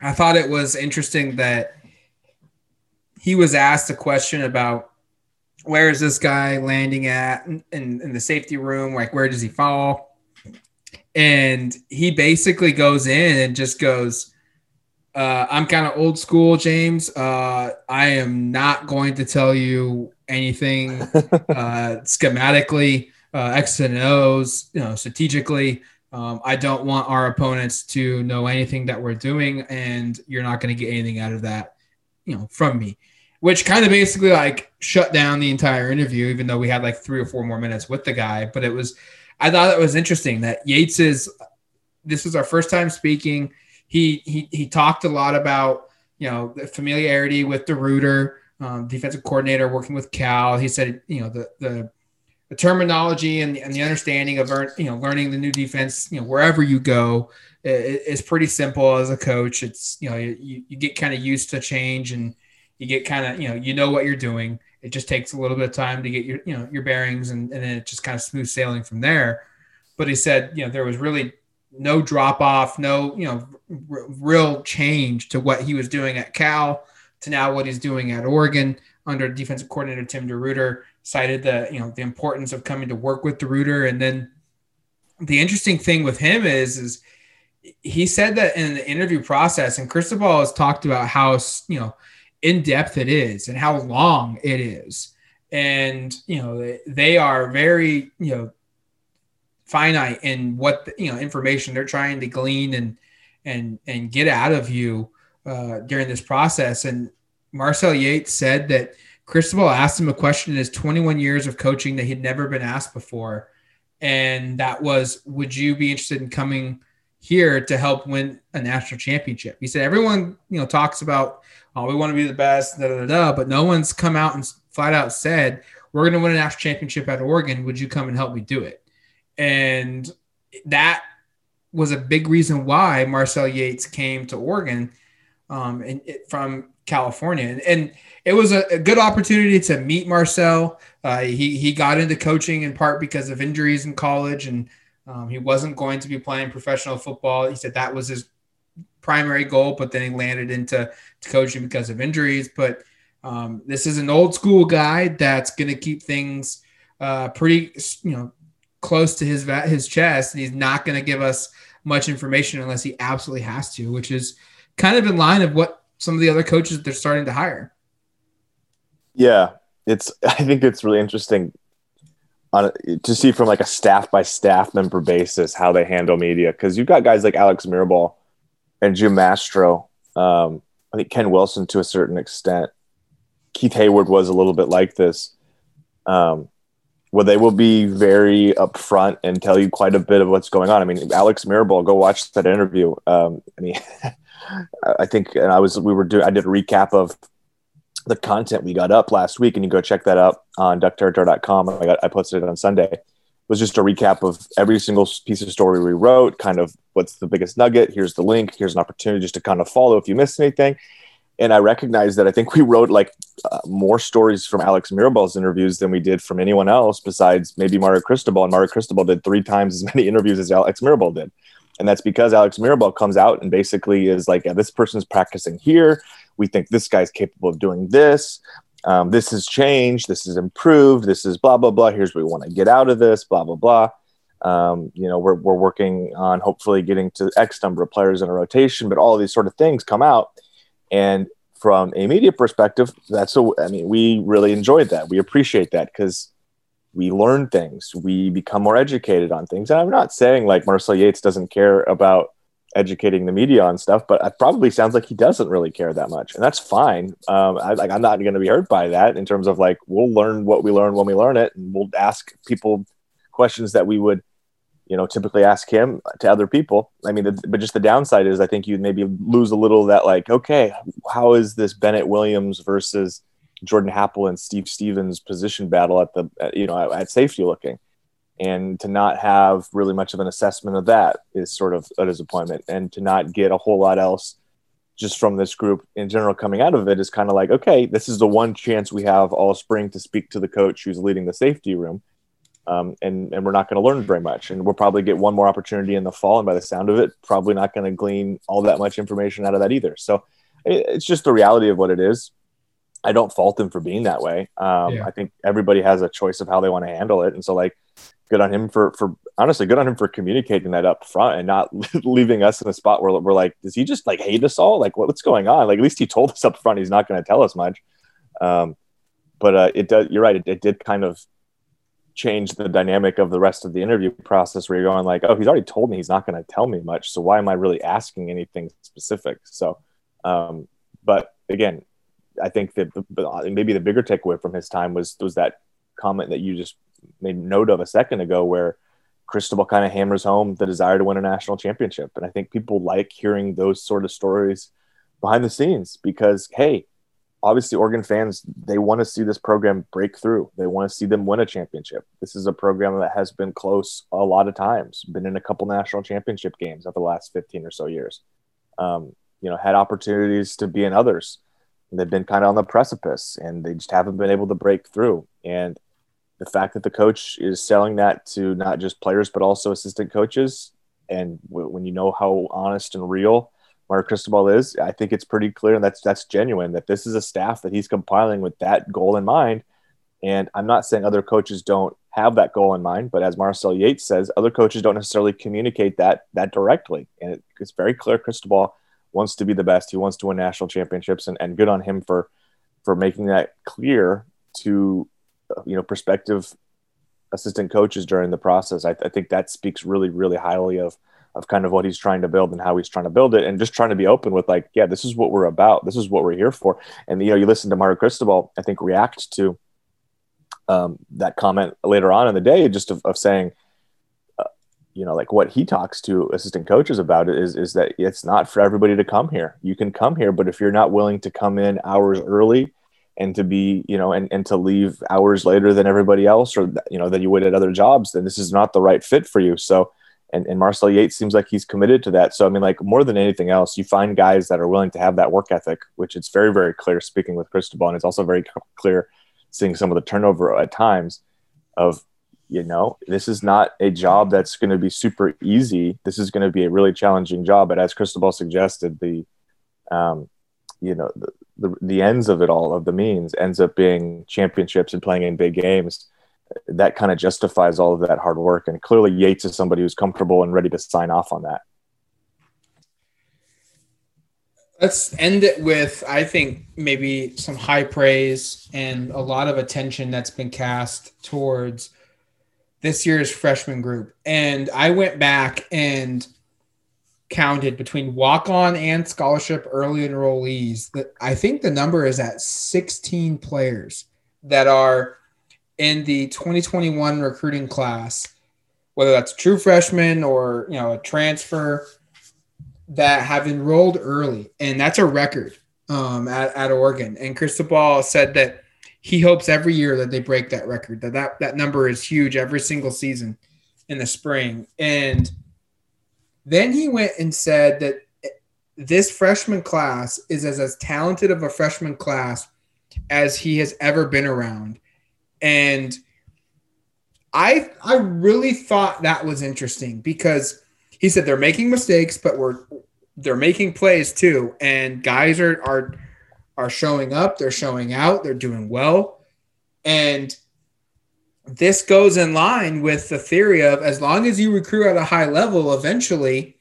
I thought it was interesting that he was asked a question about where is this guy landing at in, in, in the safety room? Like, where does he fall? And he basically goes in and just goes, uh, I'm kind of old school, James. Uh, I am not going to tell you anything uh, schematically. Uh, X and O's, you know, strategically. Um, I don't want our opponents to know anything that we're doing, and you're not going to get anything out of that, you know, from me. Which kind of basically like shut down the entire interview, even though we had like three or four more minutes with the guy. But it was, I thought it was interesting that Yates is. This was our first time speaking. He he he talked a lot about you know the familiarity with DeRuyter, um, defensive coordinator, working with Cal. He said you know the the. The terminology and, and the understanding of you know learning the new defense, you know wherever you go, is pretty simple as a coach. It's you know you, you get kind of used to change, and you get kind of you know you know what you're doing. It just takes a little bit of time to get your you know your bearings, and, and then it's just kind of smooth sailing from there. But he said you know there was really no drop off, no you know r- real change to what he was doing at Cal to now what he's doing at Oregon under defensive coordinator Tim DeRuyter. Cited the, you know, the importance of coming to work with DeRuyter. And then the interesting thing with him is, is he said that in the interview process, and Cristobal has talked about how, you know, in depth it is and how long it is. And, you know, they are very, you know, finite in what, you know, information they're trying to glean and, and, and get out of you uh, during this process. And Marcel Yates said that Cristobal asked him a question in his twenty-one years of coaching that he'd never been asked before. And that was, would you be interested in coming here to help win a national championship? He said, everyone, you know, talks about, oh, we want to be the best, da, da, da, da, but no one's come out and flat out said, we're going to win a national championship at Oregon. Would you come and help me do it? And that was a big reason why Marcel Yates came to Oregon um, and it, from California. And, and it was a, a good opportunity to meet Marcel. Uh, he, he got into coaching in part because of injuries in college, and um, he wasn't going to be playing professional football. He said that was his primary goal, but then he landed into to coaching because of injuries. But um, this is an old school guy that's going to keep things uh, pretty, you know, close to his his chest, and he's not going to give us much information unless he absolutely has to, which is kind of in line of what some of the other coaches they're starting to hire. Yeah, it's. I think it's really interesting on to see from like a staff by staff member basis how they handle media, because you've got guys like Alex Mirabal and Jim Mastro. Um, I think Ken Wilson to a certain extent. Keith Hayward was a little bit like this. Um, Well, they will be very upfront and tell you quite a bit of what's going on. I mean, Alex Mirabal, go watch that interview. Um, I mean, I think, and I was, we were doing, I did a recap of the content we got up last week, and you go check that out on duck territory dot com. I got, I posted it on Sunday. It was just a recap of every single piece of story we wrote, kind of what's the biggest nugget. Here's the link. Here's an opportunity just to kind of follow if you missed anything. And I recognize that I think we wrote like uh, more stories from Alex Mirabal's interviews than we did from anyone else besides maybe Mario Cristobal. And Mario Cristobal did three times as many interviews as Alex Mirabal did. And that's because Alex Mirabal comes out and basically is like, yeah, this person's practicing here. We think this guy's capable of doing this. Um, this has changed. This is improved. This is blah, blah, blah. Here's what we want to get out of this, blah, blah, blah. Um, you know, we're we're working on hopefully getting to X number of players in a rotation, but all these sort of things come out. And from a media perspective, that's a, I mean, we really enjoyed that. We appreciate that because we learn things. We become more educated on things. And I'm not saying like Marcel Yates doesn't care about educating the media on stuff, but it probably sounds like he doesn't really care that much. And that's fine. Um, I, like, I'm not going to be hurt by that in terms of like, we'll learn what we learn when we learn it. And we'll ask people questions that we would, you know, typically ask him to other people. I mean, the, but just the downside is I think you maybe lose a little of that, like, okay, how is this Bennett Williams versus Jordan Happel and Steve Stevens position battle at the, at, you know, at safety looking? And to not have really much of an assessment of that is sort of a disappointment, and to not get a whole lot else just from this group in general coming out of it is kind of like, okay, this is the one chance we have all spring to speak to the coach who's leading the safety room. Um, and, and we're not going to learn very much. And we'll probably get one more opportunity in the fall. And by the sound of it, probably not going to glean all that much information out of that either. So it, it's just the reality of what it is. I don't fault him for being that way. Um, yeah. I think everybody has a choice of how they want to handle it. And so like, good on him for, for honestly, good on him for communicating that up front and not leaving us in a spot where we're like, does he just like hate us all? Like what, what's going on? Like, at least he told us up front, he's not going to tell us much. Um, but uh, it does, you're right. It, it did kind of change the dynamic of the rest of the interview process where you're going like, oh, he's already told me he's not going to tell me much. So why am I really asking anything specific? So, um, but again, I think that the, maybe the bigger takeaway from his time was, was that comment that you just made note of a second ago where Cristobal kind of hammers home the desire to win a national championship. And I think people like hearing those sort of stories behind the scenes because, hey, obviously, Oregon fans, they want to see this program break through. They want to see them win a championship. This is a program that has been close a lot of times, been in a couple national championship games over the last fifteen or so years, um, you know, had opportunities to be in others. And they've been kind of on the precipice, and they just haven't been able to break through. And the fact that the coach is selling that to not just players, but also assistant coaches, and w- when you know how honest and real Mario Cristobal is, I think it's pretty clear, and that's that's genuine, that this is a staff that he's compiling with that goal in mind. And I'm not saying other coaches don't have that goal in mind, but as Marcel Yates says, other coaches don't necessarily communicate that that directly. And it, it's very clear Cristobal wants to be the best. He wants to win national championships, and, and good on him for for making that clear to you know prospective assistant coaches during the process. I, I think that speaks really, really highly of of kind of what he's trying to build and how he's trying to build it, and just trying to be open with like, yeah, this is what we're about. This is what we're here for. And, you know, you listen to Mario Cristobal, I think, react to um, that comment later on in the day, just of, of saying, uh, you know, like what he talks to assistant coaches about it is, is that it's not for everybody to come here. You can come here, but if you're not willing to come in hours early and to be, you know, and, and to leave hours later than everybody else, or, you know, than you would at other jobs, then this is not the right fit for you. So, And, and Marcel Yates seems like he's committed to that. So, I mean, like, more than anything else, you find guys that are willing to have that work ethic, which it's very, very clear speaking with Cristobal. And it's also very clear seeing some of the turnover at times of, you know, this is not a job that's going to be super easy. This is going to be a really challenging job. But as Cristobal suggested, the, um, you know, the, the, the ends of it all, of the means, ends up being championships and playing in big games. That kind of justifies all of that hard work. And clearly Yates is somebody who's comfortable and ready to sign off on that. Let's end it with, I think, maybe some high praise and a lot of attention that's been cast towards this year's freshman group. And I went back and counted between walk-on and scholarship early enrollees. That I think the number is at sixteen players that are in the twenty twenty-one recruiting class, whether that's true freshmen or, you know, a transfer, that have enrolled early. And that's a record um, at, at Oregon. And Cristobal said that he hopes every year that they break that record, that, that that number is huge every single season in the spring. And then he went and said that this freshman class is as, as talented of a freshman class as he has ever been around. And I I really thought that was interesting, because he said they're making mistakes, but we're they're making plays too. And guys are are are showing up, they're showing out, they're doing well. And this goes in line with the theory of, as long as you recruit at a high level, eventually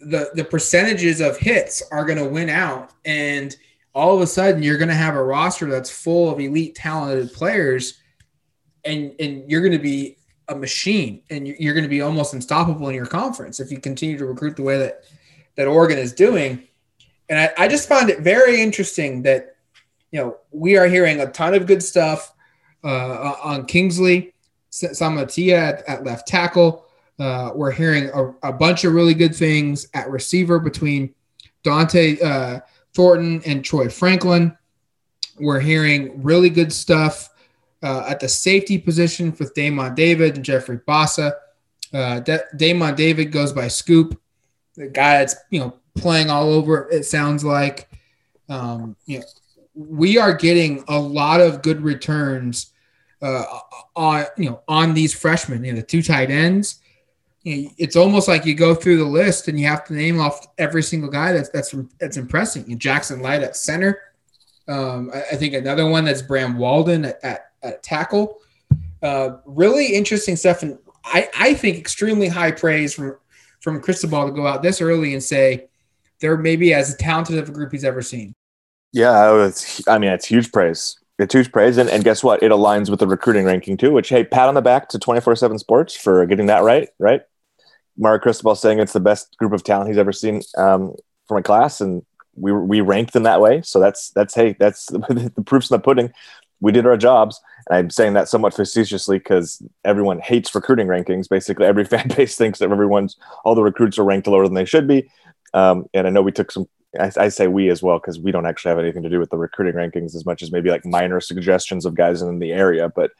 the the percentages of hits are going to win out. And all of a sudden, you're going to have a roster that's full of elite, talented players, and, and you're going to be a machine, and you're going to be almost unstoppable in your conference if you continue to recruit the way that, that Oregon is doing. And I, I just found it very interesting that, you know, we are hearing a ton of good stuff uh, on Kingsley Suamataia at, at left tackle. Uh, we're hearing a, a bunch of really good things at receiver between Dont'e uh, – Thornton and Troy Franklin. We're hearing really good stuff uh, at the safety position with Daymon David and Jeffrey Bossa. Uh, De- Daymon David goes by Scoop, the guy that's, you know, playing all over, it sounds like. Um, you know, we are getting a lot of good returns uh, on, you know, on these freshmen, you know, the two tight ends. It's almost like you go through the list and you have to name off every single guy that's that's that's impressing. You know, Jackson Light at center. Um, I, I think another one that's Bram Walden at, at, at tackle. Uh, really interesting stuff, and I, I think extremely high praise from from Cristobal to go out this early and say they're maybe as talented of a group he's ever seen. Yeah, it's, I mean, it's huge praise. It's huge praise, and, and guess what? It aligns with the recruiting ranking too. Which, hey, pat on the back to twenty-four seven Sports for getting that right, right? Mario Cristobal saying it's the best group of talent he's ever seen um, from a class, and we we ranked them that way. So that's that's hey, that's the, the proof's in the pudding. We did our jobs, and I'm saying that somewhat facetiously because everyone hates recruiting rankings. Basically, every fan base thinks that everyone's all the recruits are ranked lower than they should be. Um, and I know we took some. I, I say we as well because we don't actually have anything to do with the recruiting rankings as much as maybe like minor suggestions of guys in the area. But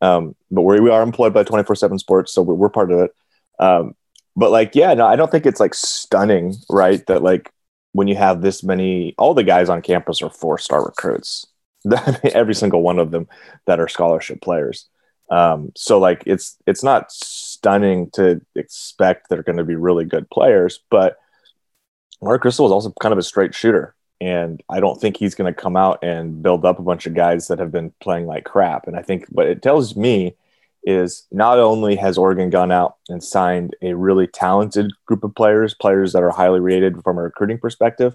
um, but we we are employed by twenty-four seven Sports, so we're, we're part of it. Um, But, like, yeah, no, I don't think it's, like, stunning, right, that, like, when you have this many – all the guys on campus are four-star recruits, every single one of them that are scholarship players. Um, so, like, it's it's not stunning to expect they're going to be really good players, but Mark Cristobal is also kind of a straight shooter, and I don't think he's going to come out and build up a bunch of guys that have been playing like crap. And I think what it tells me – is not only has Oregon gone out and signed a really talented group of players, players that are highly rated from a recruiting perspective,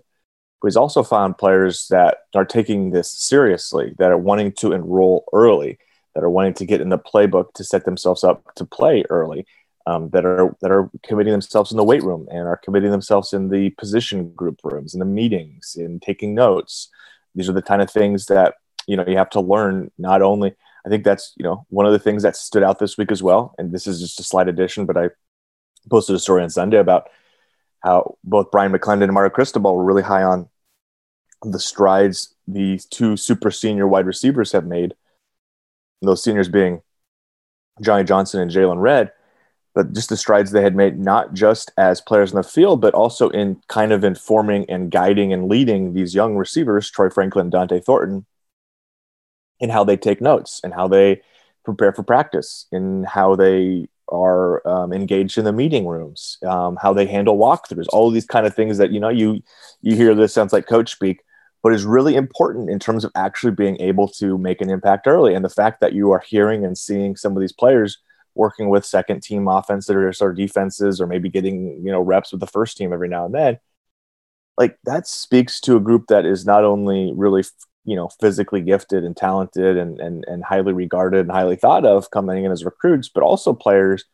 but he's also found players that are taking this seriously, that are wanting to enroll early, that are wanting to get in the playbook to set themselves up to play early, um, that are that are committing themselves in the weight room and are committing themselves in the position group rooms, in the meetings, in taking notes. These are the kind of things that, you know, you have to learn not only – I think that's, you know, one of the things that stood out this week as well. And this is just a slight addition, but I posted a story on Sunday about how both Brian McClendon and Mario Cristobal were really high on the strides these two super senior wide receivers have made. Those seniors being Johnny Johnson and Jalen Redd. but just the strides they had made, not just as players in the field, but also in kind of informing and guiding and leading these young receivers, Troy Franklin, Dont'e Thornton, in how they take notes and how they prepare for practice and how they are um, engaged in the meeting rooms, um, how they handle walkthroughs, all of these kind of things that, you know, you, you hear this sounds like coach speak, but is really important in terms of actually being able to make an impact early. And the fact that you are hearing and seeing some of these players working with second team offenses or defenses, or maybe getting, you know, reps with the first team every now and then, like that speaks to a group that is not only really, you know, physically gifted and talented and, and, and highly regarded and highly thought of coming in as recruits, but also players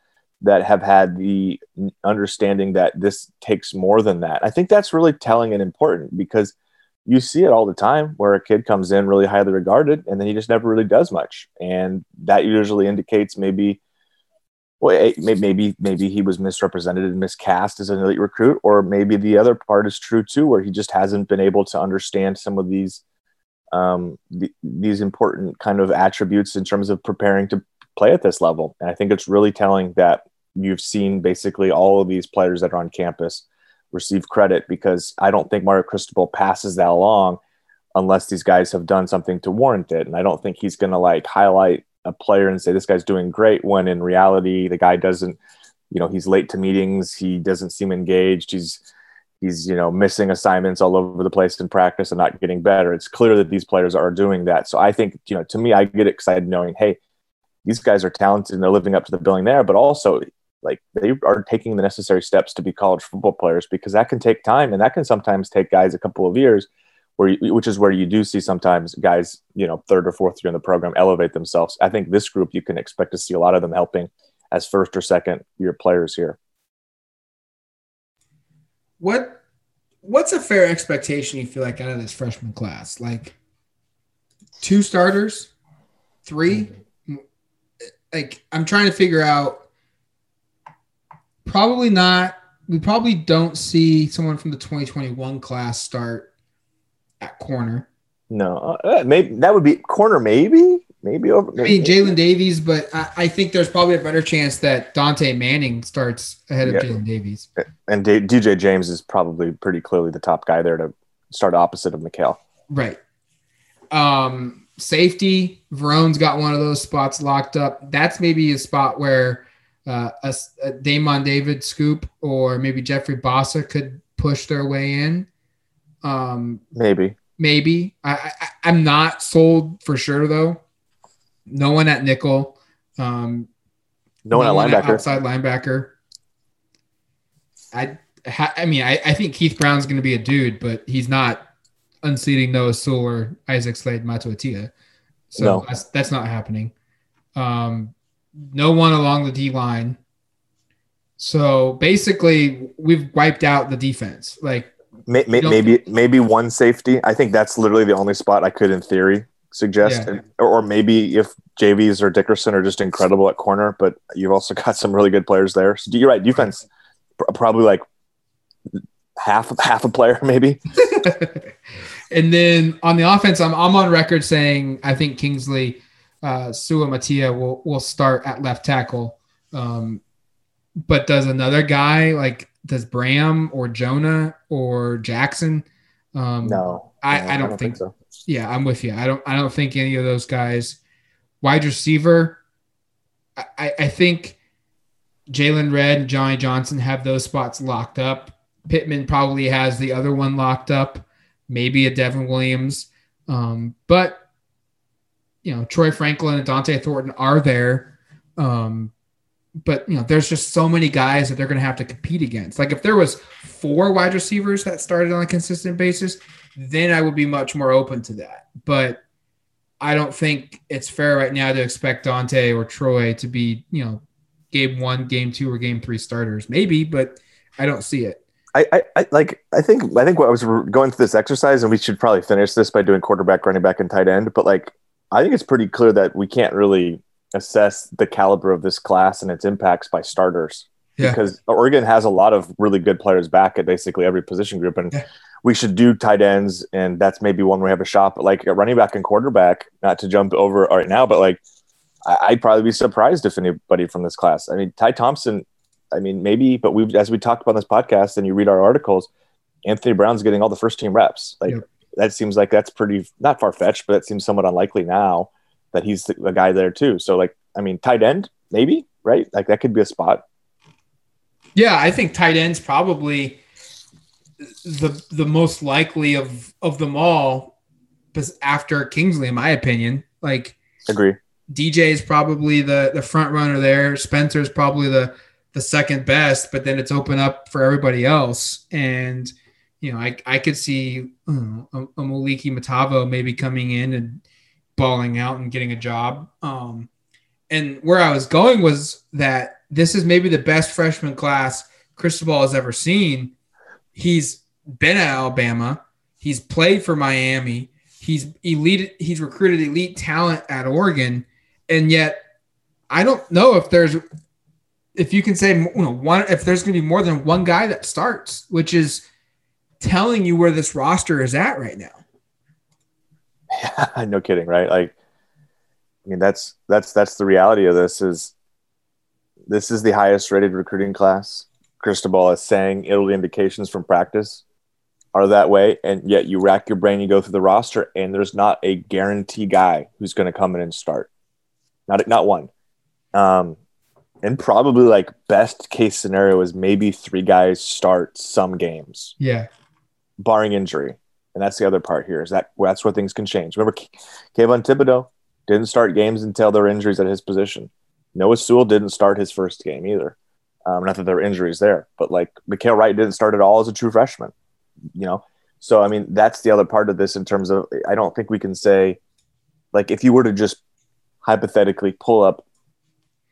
that have had the understanding that this takes more than that. I think that's really telling and important, because you see it all the time where a kid comes in really highly regarded and then he just never really does much. And that usually indicates maybe, well, maybe, maybe he was misrepresented and miscast as an elite recruit, or maybe the other part is true too, where he just hasn't been able to understand some of these Um, th- these important kind of attributes in terms of preparing to play at this level. And I think it's really telling that you've seen basically all of these players that are on campus receive credit, because I don't think Mario Cristobal passes that along unless these guys have done something to warrant it. And I don't think he's going to like highlight a player and say, this guy's doing great, when in reality, the guy doesn't, you know, he's late to meetings. He doesn't seem engaged. He's, He's, you know, missing assignments all over the place in practice and not getting better. It's clear that these players are doing that. So I think, you know, to me, I get excited knowing, hey, these guys are talented and they're living up to the billing there, but also like they are taking the necessary steps to be college football players, because that can take time, and that can sometimes take guys a couple of years, where you, which is where you do see sometimes guys, you know, third or fourth year in the program elevate themselves. I think this group, you can expect to see a lot of them helping as first or second year players here. What what's a fair expectation you feel like out of this freshman class? Like two starters, three? Like I'm trying to figure out, probably not, we probably don't see someone from the twenty twenty-one class start at corner. No, uh, maybe that would be corner, maybe, maybe over. Maybe. I mean, Jaylin Davies, but I, I think there's probably a better chance that Dont'e Manning starts ahead of yeah. Jaylin Davies. And D- DJ James is probably pretty clearly the top guy there to start opposite of Mykael. Right. Um, safety, Verone's got one of those spots locked up. That's maybe a spot where uh, a, a Daymon David scoop or maybe Jeffrey Bossa could push their way in. Um, maybe. Maybe. I, I, I'm not sold for sure, though. No one at nickel. Um, no, no one at one linebacker. At outside linebacker. I ha, I mean, I, I think Keith Brown's going to be a dude, but he's not unseating Noah Sewell or Isaac Slade Matuatia. So no. that's, that's not happening. Um, no one along the D-line. So basically, we've wiped out the defense. Like, Maybe maybe, maybe one safety. I think that's literally the only spot I could, in theory, suggest. Yeah. Or, or maybe if J Vs or Dickerson are just incredible at corner, but you've also got some really good players there. So you're right, defense, probably like half half a player maybe. And then on the offense, I'm I'm on record saying I think Kingsley uh, Suamataia will will start at left tackle. Um, but does another guy like? Does Bram or Jonah or Jackson? Um, no, I, I, don't I don't think, think so. Yeah, I'm with you. I don't, I don't think any of those guys. Wide receiver, I, I think Jalen Red and Johnny Johnson have those spots locked up. Pittman probably has the other one locked up, maybe a Devin Williams. Um, but, you know, Troy Franklin and Dont'e Thornton are there. Um, But, you know, there's just so many guys that they're going to have to compete against. Like if there was four wide receivers that started on a consistent basis, then I would be much more open to that. But I don't think it's fair right now to expect Dont'e or Troy to be, you know, game one, game two, or game three starters. Maybe, but I don't see it. I, I, I like. I think. I think. What I was going through this exercise, and we should probably finish this by doing quarterback, running back, and tight end. But like, I think it's pretty clear that we can't really assess the caliber of this class and its impacts by starters, yeah. because Oregon has a lot of really good players back at basically every position group. And yeah. we should do tight ends. And that's maybe one we have a shot, but like a running back and quarterback, not to jump over right now, but like, I, I'd probably be surprised if anybody from this class. I mean, Ty Thompson, I mean, maybe, but we've, as we talked about on this podcast and you read our articles, Anthony Brown's getting all the first team reps. Like, yep. That seems like that's pretty, not far fetched, but that seems somewhat unlikely now that he's the, the guy there too. So like, I mean, tight end, maybe, right? Like that could be a spot. Yeah. I think tight end's probably the, the most likely of, of them all after Kingsley, in my opinion. Like, agree. D J is probably the, the front runner there. Spencer's probably the, the second best, but then it's open up for everybody else. And, you know, I I could see um, a, a Maliki Matavo maybe coming in and balling out and getting a job. Um, and where I was going was that this is maybe the best freshman class Cristobal has ever seen. He's been at Alabama. He's played for Miami. He's elite. He's recruited elite talent at Oregon. And yet I don't know if there's if you can say you know, one if there's going to be more than one guy that starts, which is telling you where this roster is at right now. Yeah, no kidding, right? Like, I mean, that's that's that's the reality of this. Is this is the highest rated recruiting class. Cristobal is saying early indications from practice are that way, and yet you rack your brain, you go through the roster, and there's not a guarantee guy who's going to come in and start. Not not one. Um, and probably like best case scenario is maybe three guys start some games. Yeah. Barring injury. And that's the other part here is that that's where things can change. Remember, Kayvon Thibodeau didn't start games until there were injuries at his position. Noah Sewell didn't start his first game either. Um, not that there were injuries there, but like Mykael Wright didn't start at all as a true freshman, you know? So, I mean, that's the other part of this in terms of, I don't think we can say, like, if you were to just hypothetically pull up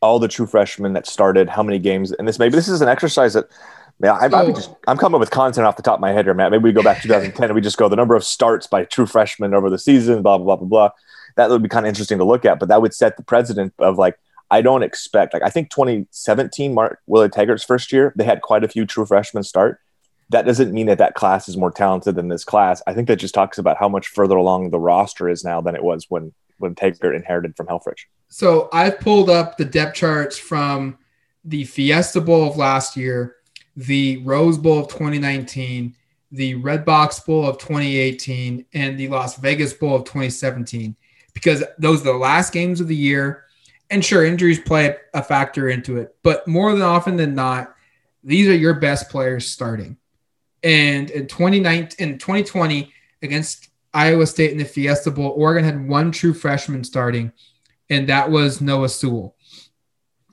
all the true freshmen that started, how many games, and this maybe this is an exercise that, man, I'm, I'm, just, I'm coming up with content off the top of my head here, Matt. Maybe we go back to two thousand ten and we just go the number of starts by true freshmen over the season, blah, blah, blah, blah, blah. That would be kind of interesting to look at, but that would set the precedent of like, I don't expect, like, I think twenty seventeen, Mark Willard Taggart's first year, they had quite a few true freshmen start. That doesn't mean that that class is more talented than this class. I think that just talks about how much further along the roster is now than it was when, when Taggart inherited from Helfrich. So I've pulled up the depth charts from the Fiesta Bowl of last year, the Rose Bowl of twenty nineteen, the Red Box Bowl of twenty eighteen, and the Las Vegas Bowl of twenty seventeen, because those are the last games of the year. And sure, injuries play a factor into it, but more than often than not, these are your best players starting. And in twenty nineteen, in twenty twenty against Iowa State in the Fiesta Bowl, Oregon had one true freshman starting, and that was Noah Sewell.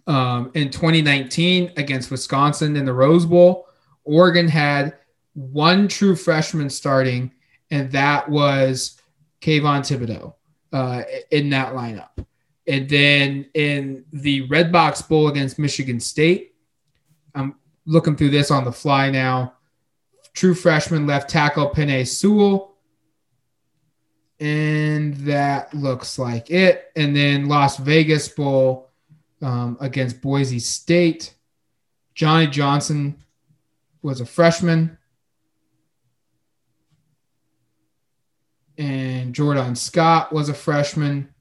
Um, in twenty nineteen against Wisconsin in the Rose Bowl, Oregon had one true freshman starting, and that was Kayvon Thibodeau uh, in that lineup. And then in the Red Box Bowl against Michigan State, I'm looking through this on the fly now. True freshman left tackle Penei Sewell. And that looks like it. And then Las Vegas Bowl um, against Boise State. Johnny Johnson was a freshman. And Jordan Scott was a freshman.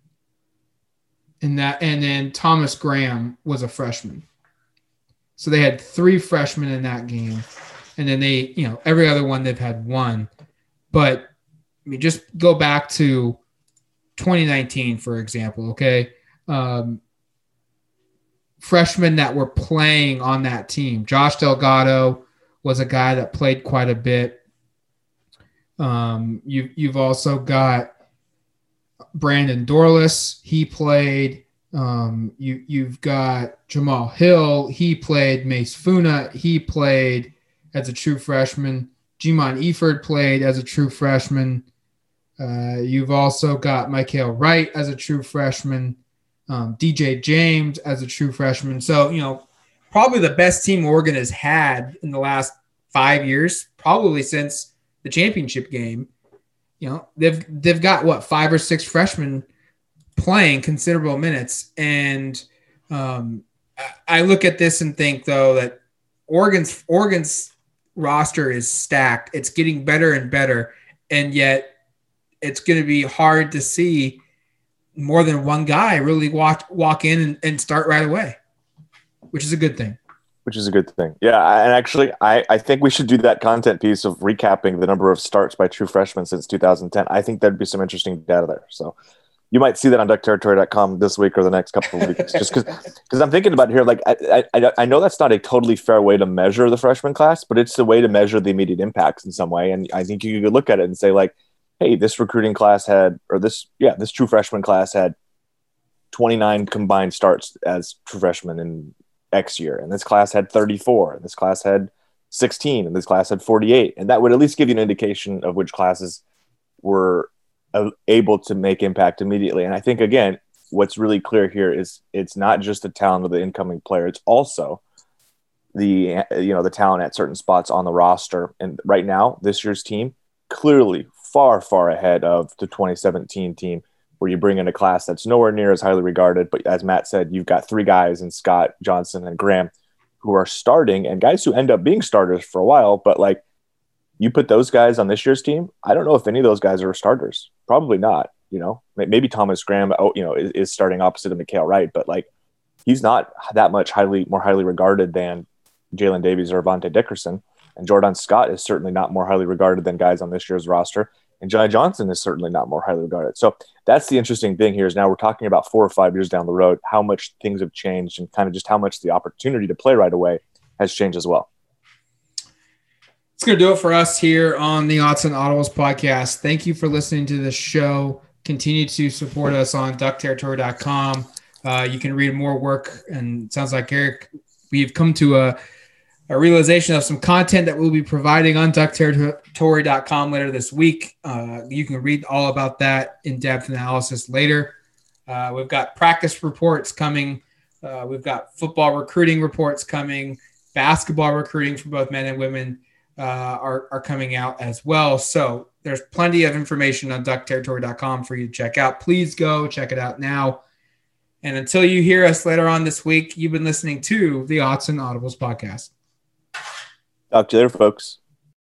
And, that, and then Thomas Graham was a freshman. So they had three freshmen in that game. And then they, you know, every other one they've had one. But I mean, just go back to twenty nineteen, for example, okay? Um, freshmen that were playing on that team. Josh Delgado was a guy that played quite a bit. Um, you, you've also got Brandon Dorlus. He played. Um, you, you've got Jamal Hill. He played. Mase Funa. He played as a true freshman. Jemon Eford played as a true freshman. Uh, you've also got Mykael Wright as a true freshman. Um, D J James as a true freshman. So, you know, probably the best team Oregon has had in the last five years, probably since the championship game. You know, they've they've got, what, five or six freshmen playing considerable minutes. And um, I look at this and think, though, that Oregon's Oregon's roster is stacked. It's getting better and better, and yet it's going to be hard to see more than one guy really walk walk in and, and start right away, which is a good thing. Which is a good thing. Yeah, and actually, I, I think we should do that content piece of recapping the number of starts by true freshmen since two thousand ten. I think there'd be some interesting data there. So you might see that on Duck Territory dot com this week or the next couple of weeks. Just because I'm thinking about here, like I, I I know that's not a totally fair way to measure the freshman class, but it's the way to measure the immediate impacts in some way. And I think you could look at it and say, like, hey, this recruiting class had, or this, yeah, this true freshman class had twenty-nine combined starts as true freshmen in X year. And this class had thirty-four, and this class had sixteen, and this class had forty-eight. And that would at least give you an indication of which classes were uh, able to make impact immediately. And I think, again, what's really clear here is it's not just the talent of the incoming player. It's also the, you know, the talent at certain spots on the roster. And right now, this year's team, clearly far, far ahead of the twenty seventeen team, where you bring in a class that's nowhere near as highly regarded. But as Matt said, you've got three guys in Scott, Johnson, and Graham who are starting, and guys who end up being starters for a while. But like, you put those guys on this year's team, I don't know if any of those guys are starters. Probably not. You know, maybe Thomas Graham, you know, is, is starting opposite of Mykael Wright, but like, he's not that much highly more highly regarded than Jaylin Davies or Avante Dickerson. And Jordan Scott is certainly not more highly regarded than guys on this year's roster. And Johnny Johnson is certainly not more highly regarded. So that's the interesting thing here is now we're talking about four or five years down the road, how much things have changed and kind of just how much the opportunity to play right away has changed as well. It's going to do it for us here on the Autzen Audibles podcast. Thank you for listening to the show. Continue to support us on duck territory dot com. Uh, you can read more work, and it sounds like, Eric, we've come to a A realization of some content that we'll be providing on duck territory dot com later this week. Uh, you can read all about that in-depth analysis later. Uh, we've got practice reports coming. Uh, we've got football recruiting reports coming. Basketball recruiting for both men and women uh, are, are coming out as well. So there's plenty of information on duck territory dot com for you to check out. Please go check it out now. And until you hear us later on this week, you've been listening to the Autzen Audibles podcast. Talk to you later, folks.